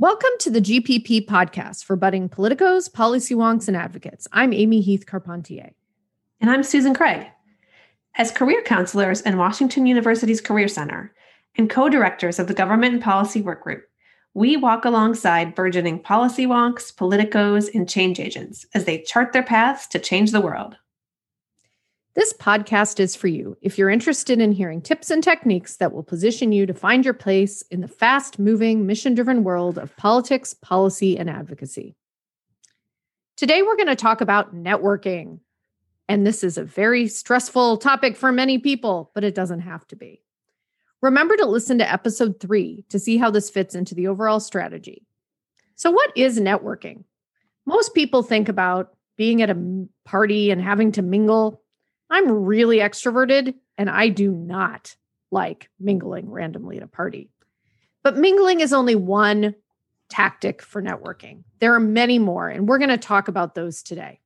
Welcome to the GPP podcast for budding politicos, policy wonks, and advocates. I'm Amy Heath-Carpentier. And I'm Susan Craig. As career counselors in Washington University's Career Center and co-directors of the Government and Policy Work Group, we walk alongside burgeoning policy wonks, politicos, and change agents as they chart their paths to change the world. This podcast is for you if you're interested in hearing tips and techniques that will position you to find your place in the fast-moving, mission-driven world of politics, policy, and advocacy. Today, we're going to talk about networking. And this is a very stressful topic for many people, but it doesn't have to be. Remember to listen to episode 3 to see how this fits into the overall strategy. So what is networking? Most people think about being at a party and having to mingle. I'm really extroverted, and I do not like mingling randomly at a party. But mingling is only one tactic for networking. There are many more, and we're going to talk about those today.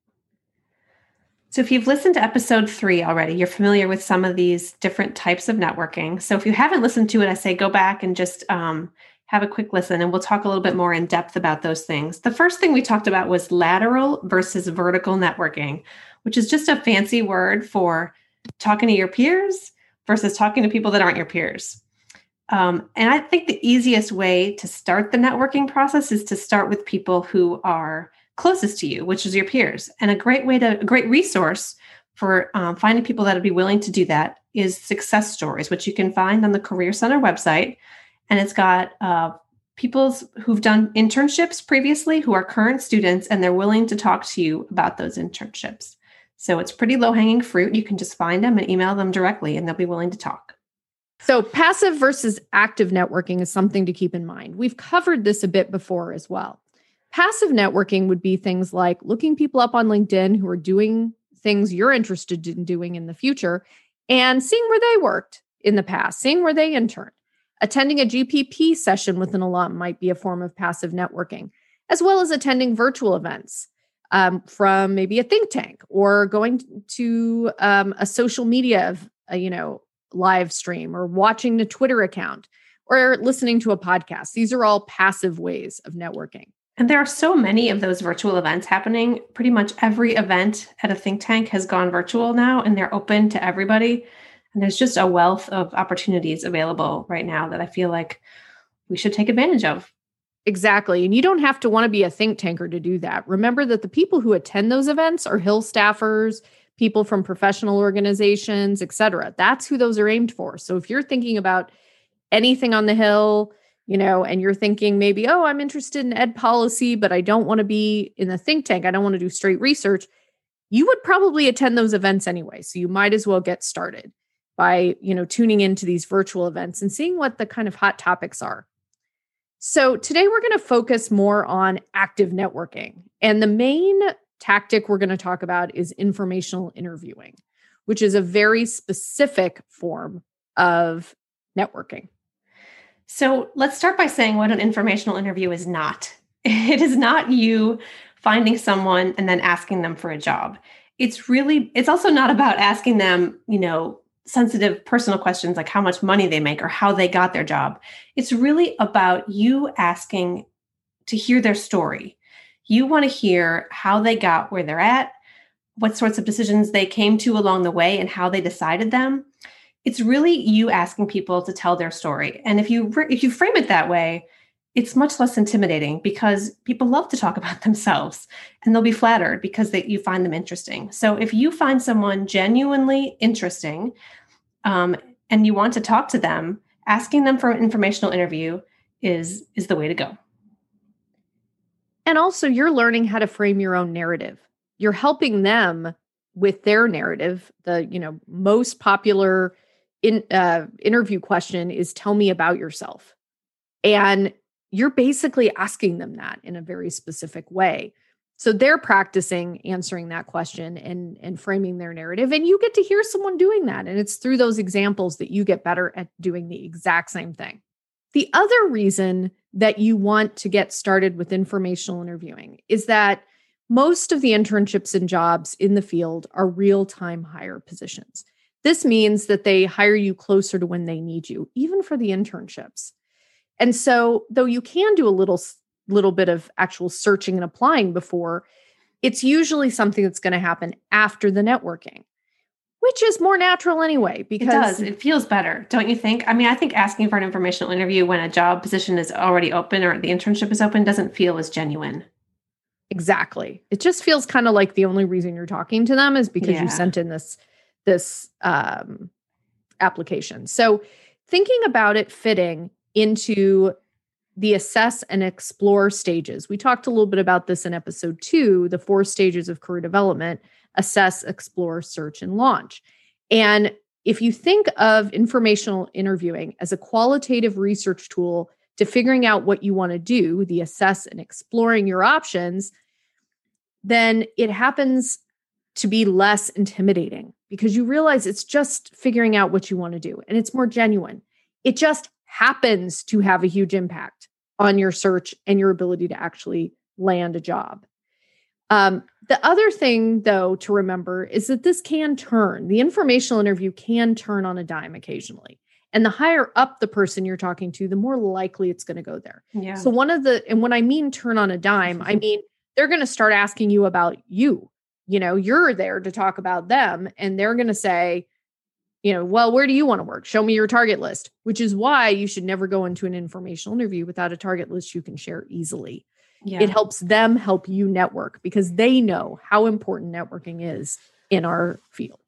So if you've listened to episode 3 already, you're familiar with some of these different types of networking. So if you haven't listened to it, I say go back and just have a quick listen, and we'll talk a little bit more in depth about those things. The first thing we talked about was lateral versus vertical networking, which is just a fancy word for talking to your peers versus talking to people that aren't your peers. And I think the easiest way to start the networking process is to start with people who are closest to you, which is your peers. And a great resource for finding people that would be willing to do that is Success Stories, which you can find on the Career Center website. And it's got people who've done internships previously, who are current students, and they're willing to talk to you about those internships. So it's pretty low-hanging fruit. You can just find them and email them directly, and they'll be willing to talk. So passive versus active networking is something to keep in mind. We've covered this a bit before as well. Passive networking would be things like looking people up on LinkedIn who are doing things you're interested in doing in the future and seeing where they worked in the past, seeing where they interned. Attending a GPP session with an alum might be a form of passive networking, as well as attending virtual events. From maybe a think tank or going to a social media live stream or watching the Twitter account or listening to a podcast. These are all passive ways of networking. And there are so many of those virtual events happening. Pretty much every event at a think tank has gone virtual now, and they're open to everybody. And there's just a wealth of opportunities available right now that I feel like we should take advantage of. Exactly. And you don't have to want to be a think tanker to do that. Remember that the people who attend those events are Hill staffers, people from professional organizations, et cetera. That's who those are aimed for. So if you're thinking about anything on the Hill, and you're thinking maybe, oh, I'm interested in ed policy, but I don't want to be in the think tank. I don't want to do straight research. You would probably attend those events anyway. So you might as well get started by, tuning into these virtual events and seeing what the kind of hot topics are. So today we're going to focus more on active networking. And the main tactic we're going to talk about is informational interviewing, which is a very specific form of networking. So let's start by saying what an informational interview is not. It is not you finding someone and then asking them for a job. It's also not about asking them, sensitive personal questions like how much money they make or how they got their job. It's really about you asking to hear their story. You want to hear how they got where they're at, what sorts of decisions they came to along the way, and how they decided them. It's really you asking people to tell their story. And if you frame it that way, it's much less intimidating because people love to talk about themselves and they'll be flattered because you find them interesting. So if you find someone genuinely interesting and you want to talk to them, asking them for an informational interview is the way to go. And also you're learning how to frame your own narrative. You're helping them with their narrative. The most popular interview question is tell me about yourself. And you're basically asking them that in a very specific way. So they're practicing answering that question and framing their narrative. And you get to hear someone doing that. And it's through those examples that you get better at doing the exact same thing. The other reason that you want to get started with informational interviewing is that most of the internships and jobs in the field are real-time hire positions. This means that they hire you closer to when they need you, even for the internships. And so though you can do a little bit of actual searching and applying before, it's usually something that's going to happen after the networking, which is more natural anyway, because it does. It feels better, don't you think? I mean, I think asking for an informational interview when a job position is already open or the internship is open doesn't feel as genuine. Exactly. It just feels kind of like the only reason you're talking to them is because you sent in this application. So thinking about it fitting into the assess and explore stages. We talked a little bit about this in episode 2, the 4 stages of career development: assess, explore, search, and launch. And if you think of informational interviewing as a qualitative research tool to figuring out what you want to do, the assess and exploring your options, then it happens to be less intimidating because you realize it's just figuring out what you want to do and it's more genuine. It just happens to have a huge impact on your search and your ability to actually land a job. The other thing, though, to remember is that this can turn. The informational interview can turn on a dime occasionally. And the higher up the person you're talking to, the more likely it's going to go there. Yeah. So and when I mean turn on a dime, I mean, they're going to start asking you about you. You know, you're there to talk about them, and they're going to say, you know, well, where do you want to work? Show me your target list, which is why you should never go into an informational interview without a target list you can share easily. Yeah. It helps them help you network because they know how important networking is in our field.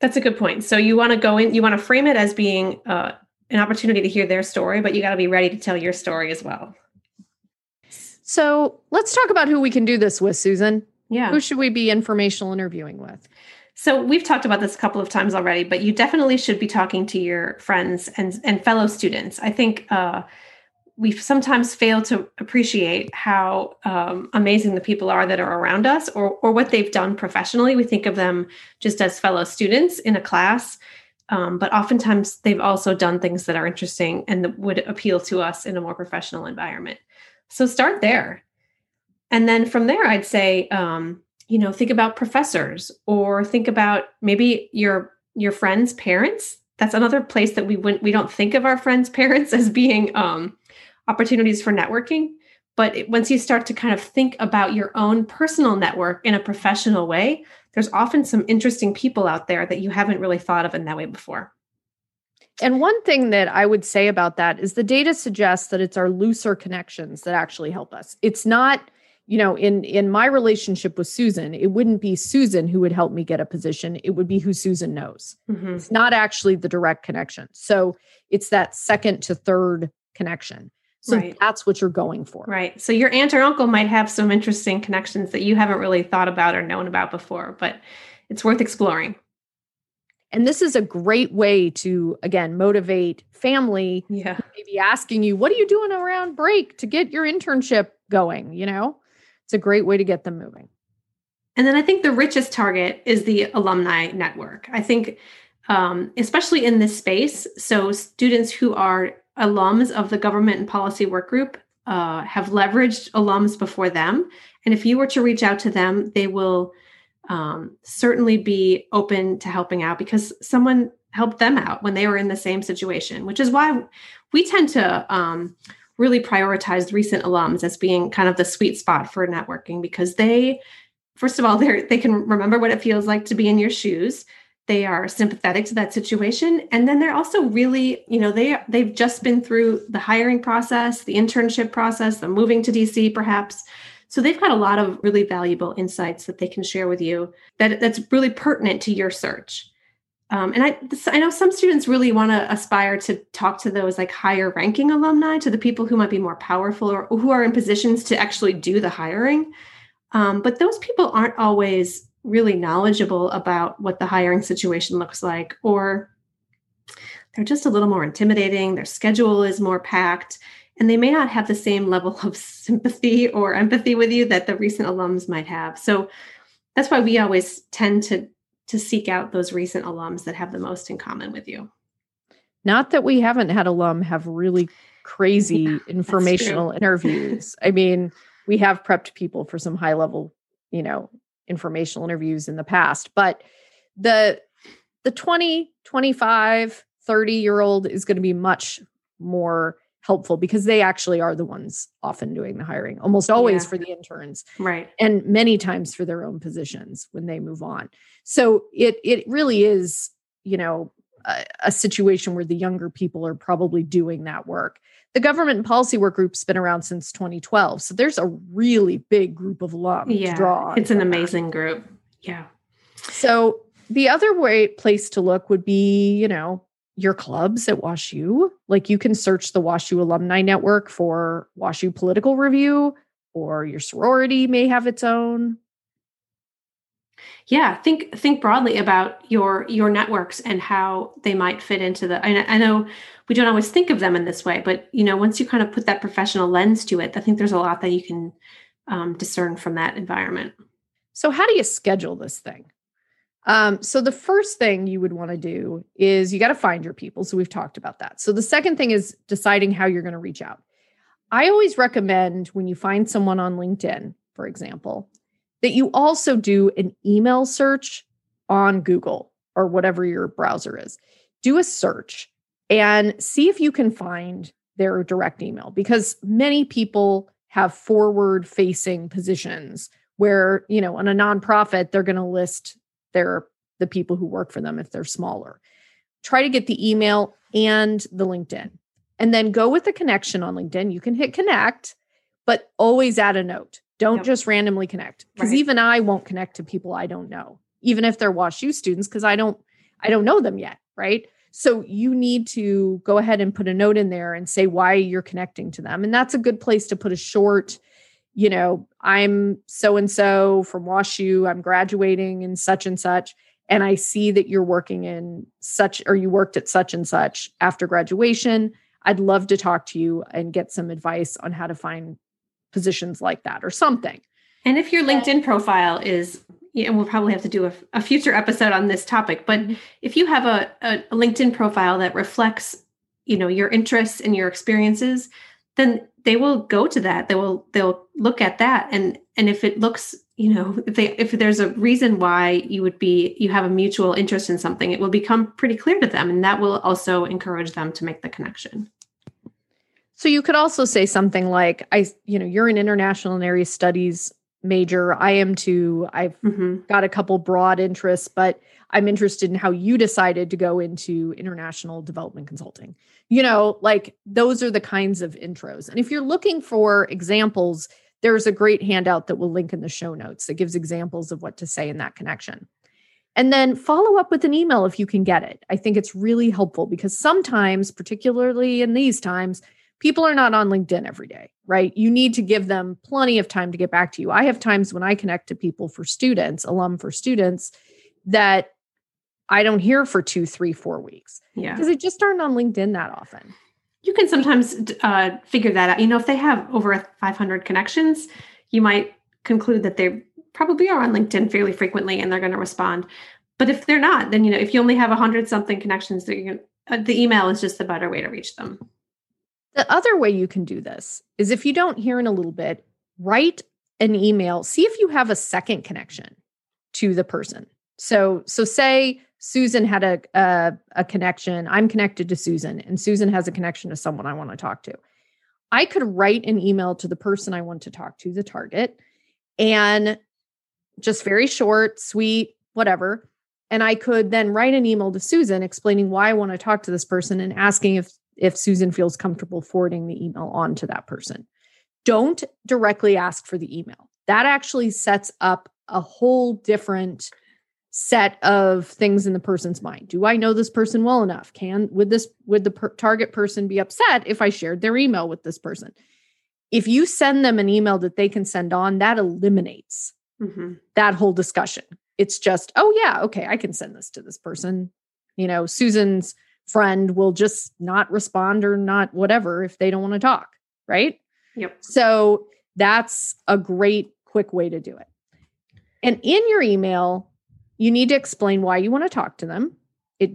That's a good point. So you want to go in, you want to frame it as being an opportunity to hear their story, but you got to be ready to tell your story as well. So let's talk about who we can do this with, Susan. Yeah. Who should we be informational interviewing with? So we've talked about this a couple of times already, but you definitely should be talking to your friends and fellow students. I think we sometimes fail to appreciate how amazing the people are that are around us or what they've done professionally. We think of them just as fellow students in a class, but oftentimes they've also done things that are interesting and that would appeal to us in a more professional environment. So start there. And then from there, I'd say, you know, think about professors or think about maybe your friend's parents. That's another place that we don't think of our friends' parents as being opportunities for networking. But once you start to kind of think about your own personal network in a professional way, there's often some interesting people out there that you haven't really thought of in that way before. And one thing that I would say about that is the data suggests that it's our looser connections that actually help us. It's not, you know, in my relationship with Susan, it wouldn't be Susan who would help me get a position. It would be who Susan knows. Mm-hmm. It's not actually the direct connection. So it's that second to third connection. So That's what you're going for. Right. So your aunt or uncle might have some interesting connections that you haven't really thought about or known about before, but it's worth exploring. And this is a great way to, again, motivate family. Yeah. Maybe asking you, what are you doing around break to get your internship going, you know? It's a great way to get them moving. And then I think the richest target is the alumni network. I think, especially in this space, so students who are alums of the Government and Policy Work Group have leveraged alums before them. And if you were to reach out to them, they will certainly be open to helping out because someone helped them out when they were in the same situation, which is why we tend to really prioritized recent alums as being kind of the sweet spot for networking because they, first of all, they can remember what it feels like to be in your shoes. They are sympathetic to that situation. And then they're also really, you know, they've just been through the hiring process, the internship process, the moving to DC perhaps. So they've got a lot of really valuable insights that they can share with you that's really pertinent to your search. And I know some students really want to aspire to talk to those like higher ranking alumni, to the people who might be more powerful or who are in positions to actually do the hiring. But those people aren't always really knowledgeable about what the hiring situation looks like, or they're just a little more intimidating. Their schedule is more packed, and they may not have the same level of sympathy or empathy with you that the recent alums might have. So that's why we always tend to seek out those recent alums that have the most in common with you. Not that we haven't had alums have really crazy informational interviews. I mean, we have prepped people for some high level, you know, informational interviews in the past, but the 20, 25, 30-year-old is going to be much more helpful because they actually are the ones often doing the hiring, almost always for the interns. Right. And many times for their own positions when they move on. So it really is, you know, a situation where the younger people are probably doing that work. The Government and Policy Work Group's been around since 2012. So there's a really big group of alums to draw on. It's an amazing group. Yeah. So the other place to look would be, you know, your clubs at WashU. Like you can search the WashU Alumni Network for WashU Political Review, or your sorority may have its own. Yeah, think broadly about your networks and how they might fit into the, I know we don't always think of them in this way, but you know, once you kind of put that professional lens to it, I think there's a lot that you can discern from that environment. So how do you schedule this thing? So the first thing you would want to do is you got to find your people. So we've talked about that. So the second thing is deciding how you're going to reach out. I always recommend when you find someone on LinkedIn, for example, that you also do an email search on Google or whatever your browser is. Do a search and see if you can find their direct email, because many people have forward-facing positions where, you know, in a nonprofit, they're going to list the people who work for them if they're smaller. Try to get the email and the LinkedIn. And then go with the connection on LinkedIn. You can hit connect, but always add a note. Don't just randomly connect, because even I won't connect to people I don't know, even if they're WashU students, because I don't know them yet, right? So you need to go ahead and put a note in there and say why you're connecting to them. And that's a good place to put a short, you know, I'm so-and-so from WashU, I'm graduating in such and such, and I see that you're working in such, or you worked at such and such after graduation. I'd love to talk to you and get some advice on how to find positions like that or something. And if your LinkedIn profile is, and we'll probably have to do a future episode on this topic, but if you have a LinkedIn profile that reflects, you know, your interests and your experiences, then they will go to that. They'll look at that. And if it looks, you know, if there's a reason why you have a mutual interest in something, it will become pretty clear to them. And that will also encourage them to make the connection. So you could also say something like, you're an international and area studies major. I am too. I've got a couple broad interests, but I'm interested in how you decided to go into international development consulting. You know, like those are the kinds of intros. And if you're looking for examples, there's a great handout that we'll link in the show notes that gives examples of what to say in that connection. And then follow up with an email if you can get it. I think it's really helpful because sometimes, particularly in these times, people are not on LinkedIn every day, right? You need to give them plenty of time to get back to you. I have times when I connect to people for students, alum for students, that I don't hear for 2, 3, 4 weeks. Yeah. Because they just aren't on LinkedIn that often. You can sometimes figure that out. You know, if they have over 500 connections, you might conclude that they probably are on LinkedIn fairly frequently and they're going to respond. But if they're not, then, you know, if you only have 100 something connections, the email is just the better way to reach them. The other way you can do this is if you don't hear in a little bit, write an email, see if you have a second connection to the person. So say Susan had a connection, I'm connected to Susan, and Susan has a connection to someone I want to talk to. I could write an email to the person I want to talk to, the target, and just very short, sweet, whatever. And I could then write an email to Susan explaining why I want to talk to this person and asking if Susan feels comfortable forwarding the email on to that person. Don't directly ask for the email. That actually sets up a whole different set of things in the person's mind. Do I know this person well enough? Would the target person be upset if I shared their email with this person? If you send them an email that they can send on, that eliminates that whole discussion. It's just, oh yeah, okay, I can send this to this person. You know, Susan's friend will just not respond or not whatever if they don't want to talk, right? Yep. So that's a great quick way to do it. And in your email, you need to explain why you want to talk to them.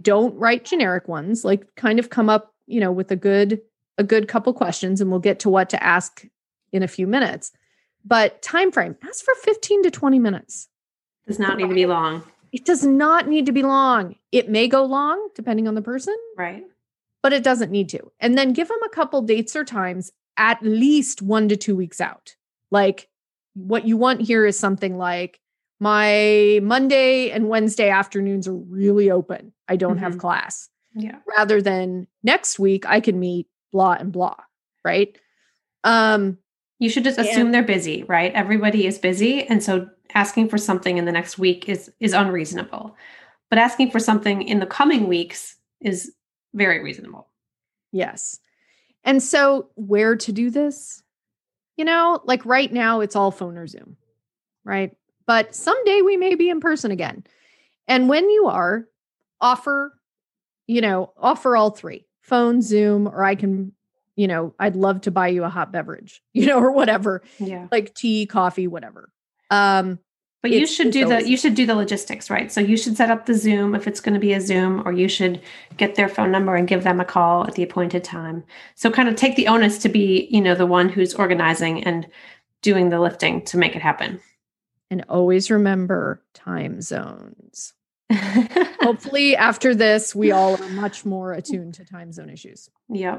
Don't write generic ones, like kind of come up, you know, with a good couple questions, and we'll get to what to ask in a few minutes. But time frame, ask for 15 to 20 minutes. Does not need to be long. It does not need to be long. It may go long depending on the person. Right. but it doesn't need to. And then give them a couple dates or times, at least 1 to 2 weeks out. Like, what you want here is something like, my Monday and Wednesday afternoons are really open. I don't have class. Yeah. Rather than next week, I can meet blah and blah. Right. You should just assume they're busy, right? Everybody is busy. And so asking for something in the next week is unreasonable, but asking for something in the coming weeks is very reasonable. Yes. And so where to do this, you know, like right now it's all phone or Zoom, right? But someday we may be in person again. And when you are, offer all three: phone, Zoom, or I'd love to buy you a hot beverage, or whatever, like tea, coffee, whatever. But you should do the logistics, right? So you should set up the Zoom if it's going to be a Zoom, or you should get their phone number and give them a call at the appointed time. So kind of take the onus to be, the one who's organizing and doing the lifting to make it happen. And always remember time zones. Hopefully after this, we all are much more attuned to time zone issues. Yeah.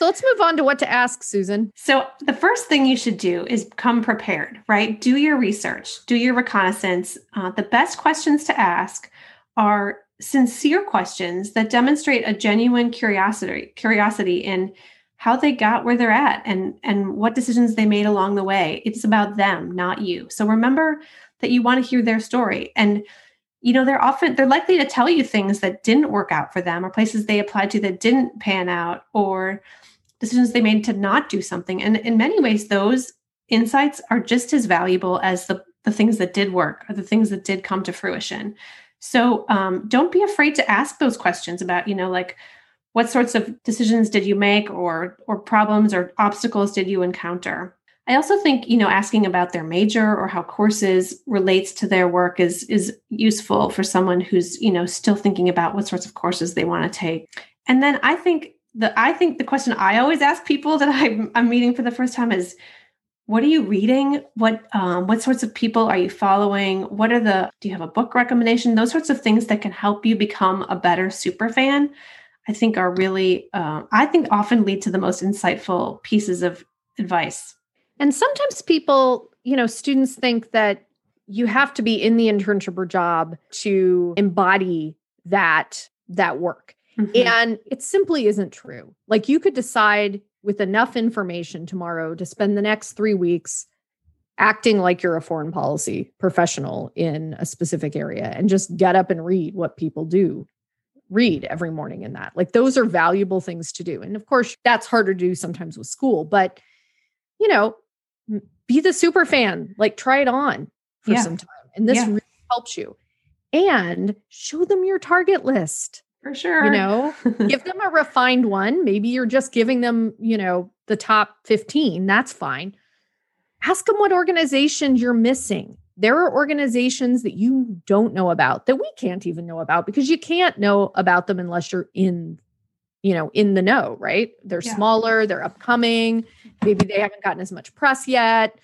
So let's move on to what to ask, Susan. So the first thing you should do is come prepared, right? Do your research, do your reconnaissance. The best questions to ask are sincere questions that demonstrate a genuine curiosity in how they got where they're at and what decisions they made along the way. It's about them, not you. So remember that you want to hear their story. And they're likely to tell you things that didn't work out for them, or places they applied to that didn't pan out, or decisions they made to not do something. And in many ways, those insights are just as valuable as the things that did work or the things that did come to fruition. So don't be afraid to ask those questions about, what sorts of decisions did you make, or problems or obstacles did you encounter? I also think, asking about their major or how courses relates to their work is useful for someone who's, still thinking about what sorts of courses they want to take. And then I think the question I always ask people that I'm meeting for the first time is, what are you reading? What sorts of people are you following? Do you have a book recommendation? Those sorts of things that can help you become a better superfan, I think are really, often lead to the most insightful pieces of advice. And sometimes people, students think that you have to be in the internship or job to embody that work. Mm-hmm. And it simply isn't true. Like, you could decide with enough information tomorrow to spend the next 3 weeks acting like you're a foreign policy professional in a specific area and just get up and read what people do read every morning in that. Like, those are valuable things to do. And of course, that's harder to do sometimes with school, but be the super fan, like try it on for some time. And this really helps you. And show them your target list. For sure. Give them a refined one. Maybe you're just giving them, the top 15. That's fine. Ask them what organizations you're missing. There are organizations that you don't know about, that we can't even know about, because you can't know about them unless you're in the know, right? They're smaller, they're upcoming, maybe they haven't gotten as much press yet,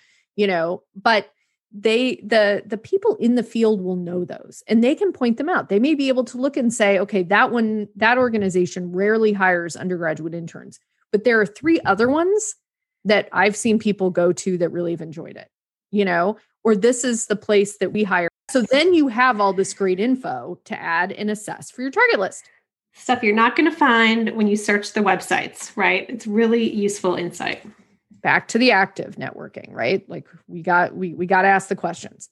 but the people in the field will know those and they can point them out. They may be able to look and say, okay, that organization rarely hires undergraduate interns, but there are 3 other ones that I've seen people go to that really have enjoyed it, or this is the place that we hire. So then you have all this great info to add and assess for your target list. Stuff you're not going to find when you search the websites, right? It's really useful insight. Back to the active networking, right? Like, we got to ask the questions.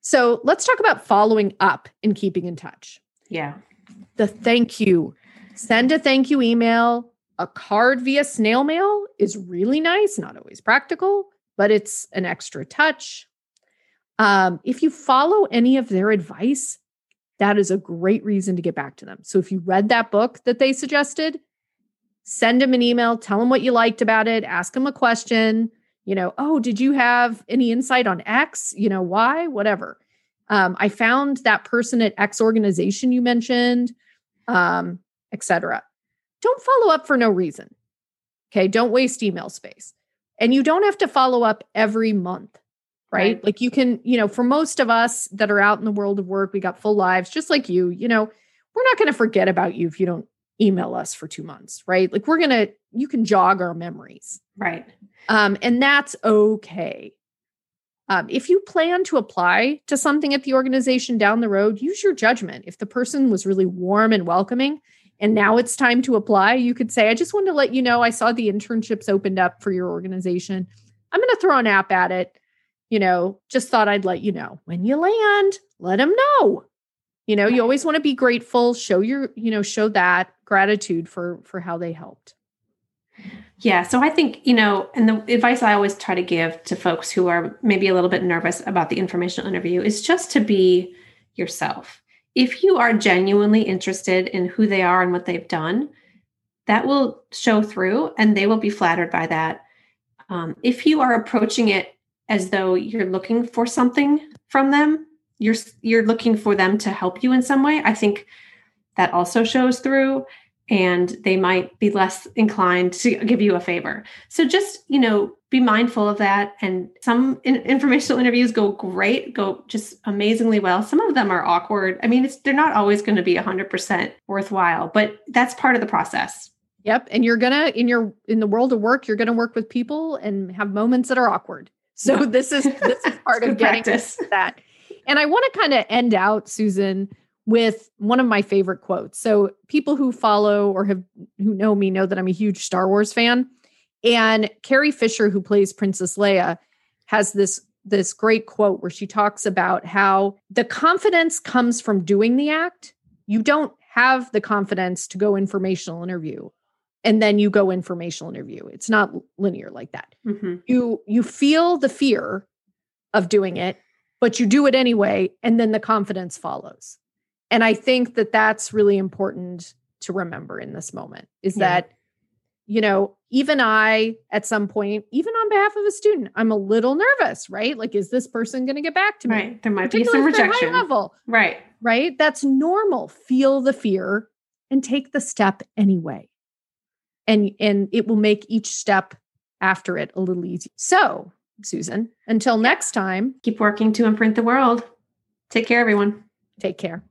So let's talk about following up and keeping in touch. Yeah. The thank you. Send a thank you email. A card via snail mail is really nice. Not always practical, but it's an extra touch. If you follow any of their advice, that is a great reason to get back to them. So if you read that book that they suggested, send them an email, tell them what you liked about it, ask them a question, did you have any insight on X? Why? Whatever. I found that person at X organization you mentioned, et cetera. Don't follow up for no reason. Okay. Don't waste email space. And you don't have to follow up every month. Right? Like, you can, for most of us that are out in the world of work, we got full lives, just like you, we're not going to forget about you if you don't email us for 2 months, right? Like you can jog our memories. Right. And that's okay. If you plan to apply to something at the organization down the road, use your judgment. If the person was really warm and welcoming, and now it's time to apply, you could say, I just wanted to let you know, I saw the internships opened up for your organization. I'm going to throw an app at it. You know, just thought I'd let you know. When you land, let them know. You know, you always want to be grateful. Show your, show that gratitude for how they helped. Yeah. So I think, and the advice I always try to give to folks who are maybe a little bit nervous about the informational interview is just to be yourself. If you are genuinely interested in who they are and what they've done, that will show through and they will be flattered by that. If you are approaching it as though you're looking for something from them, you're looking for them to help you in some way, I think that also shows through and they might be less inclined to give you a favor. So just, be mindful of that. And some informational interviews go just amazingly well. Some of them are awkward. I mean, they're not always going to be 100% worthwhile, but that's part of the process. Yep. And you're going to, in the world of work, you're going to work with people and have moments that are awkward. So yeah. This is part of getting practice. That. And I want to kind of end out, Susan, with one of my favorite quotes. So people who follow or who know me know that I'm a huge Star Wars fan. And Carrie Fisher, who plays Princess Leia, has this great quote where she talks about how the confidence comes from doing the act. You don't have the confidence to go informational interview. And then you go informational interview. It's not linear like that. Mm-hmm. You feel the fear of doing it, but you do it anyway. And then the confidence follows. And I think that that's really important to remember in this moment is that, even I, at some point, even on behalf of a student, I'm a little nervous, right? Like, is this person going to get back to me? Right. There might be some rejection. Right. Right. That's normal. Feel the fear and take the step anyway. And it will make each step after it a little easier. So, Susan, until next time. Keep working to imprint the world. Take care, everyone. Take care.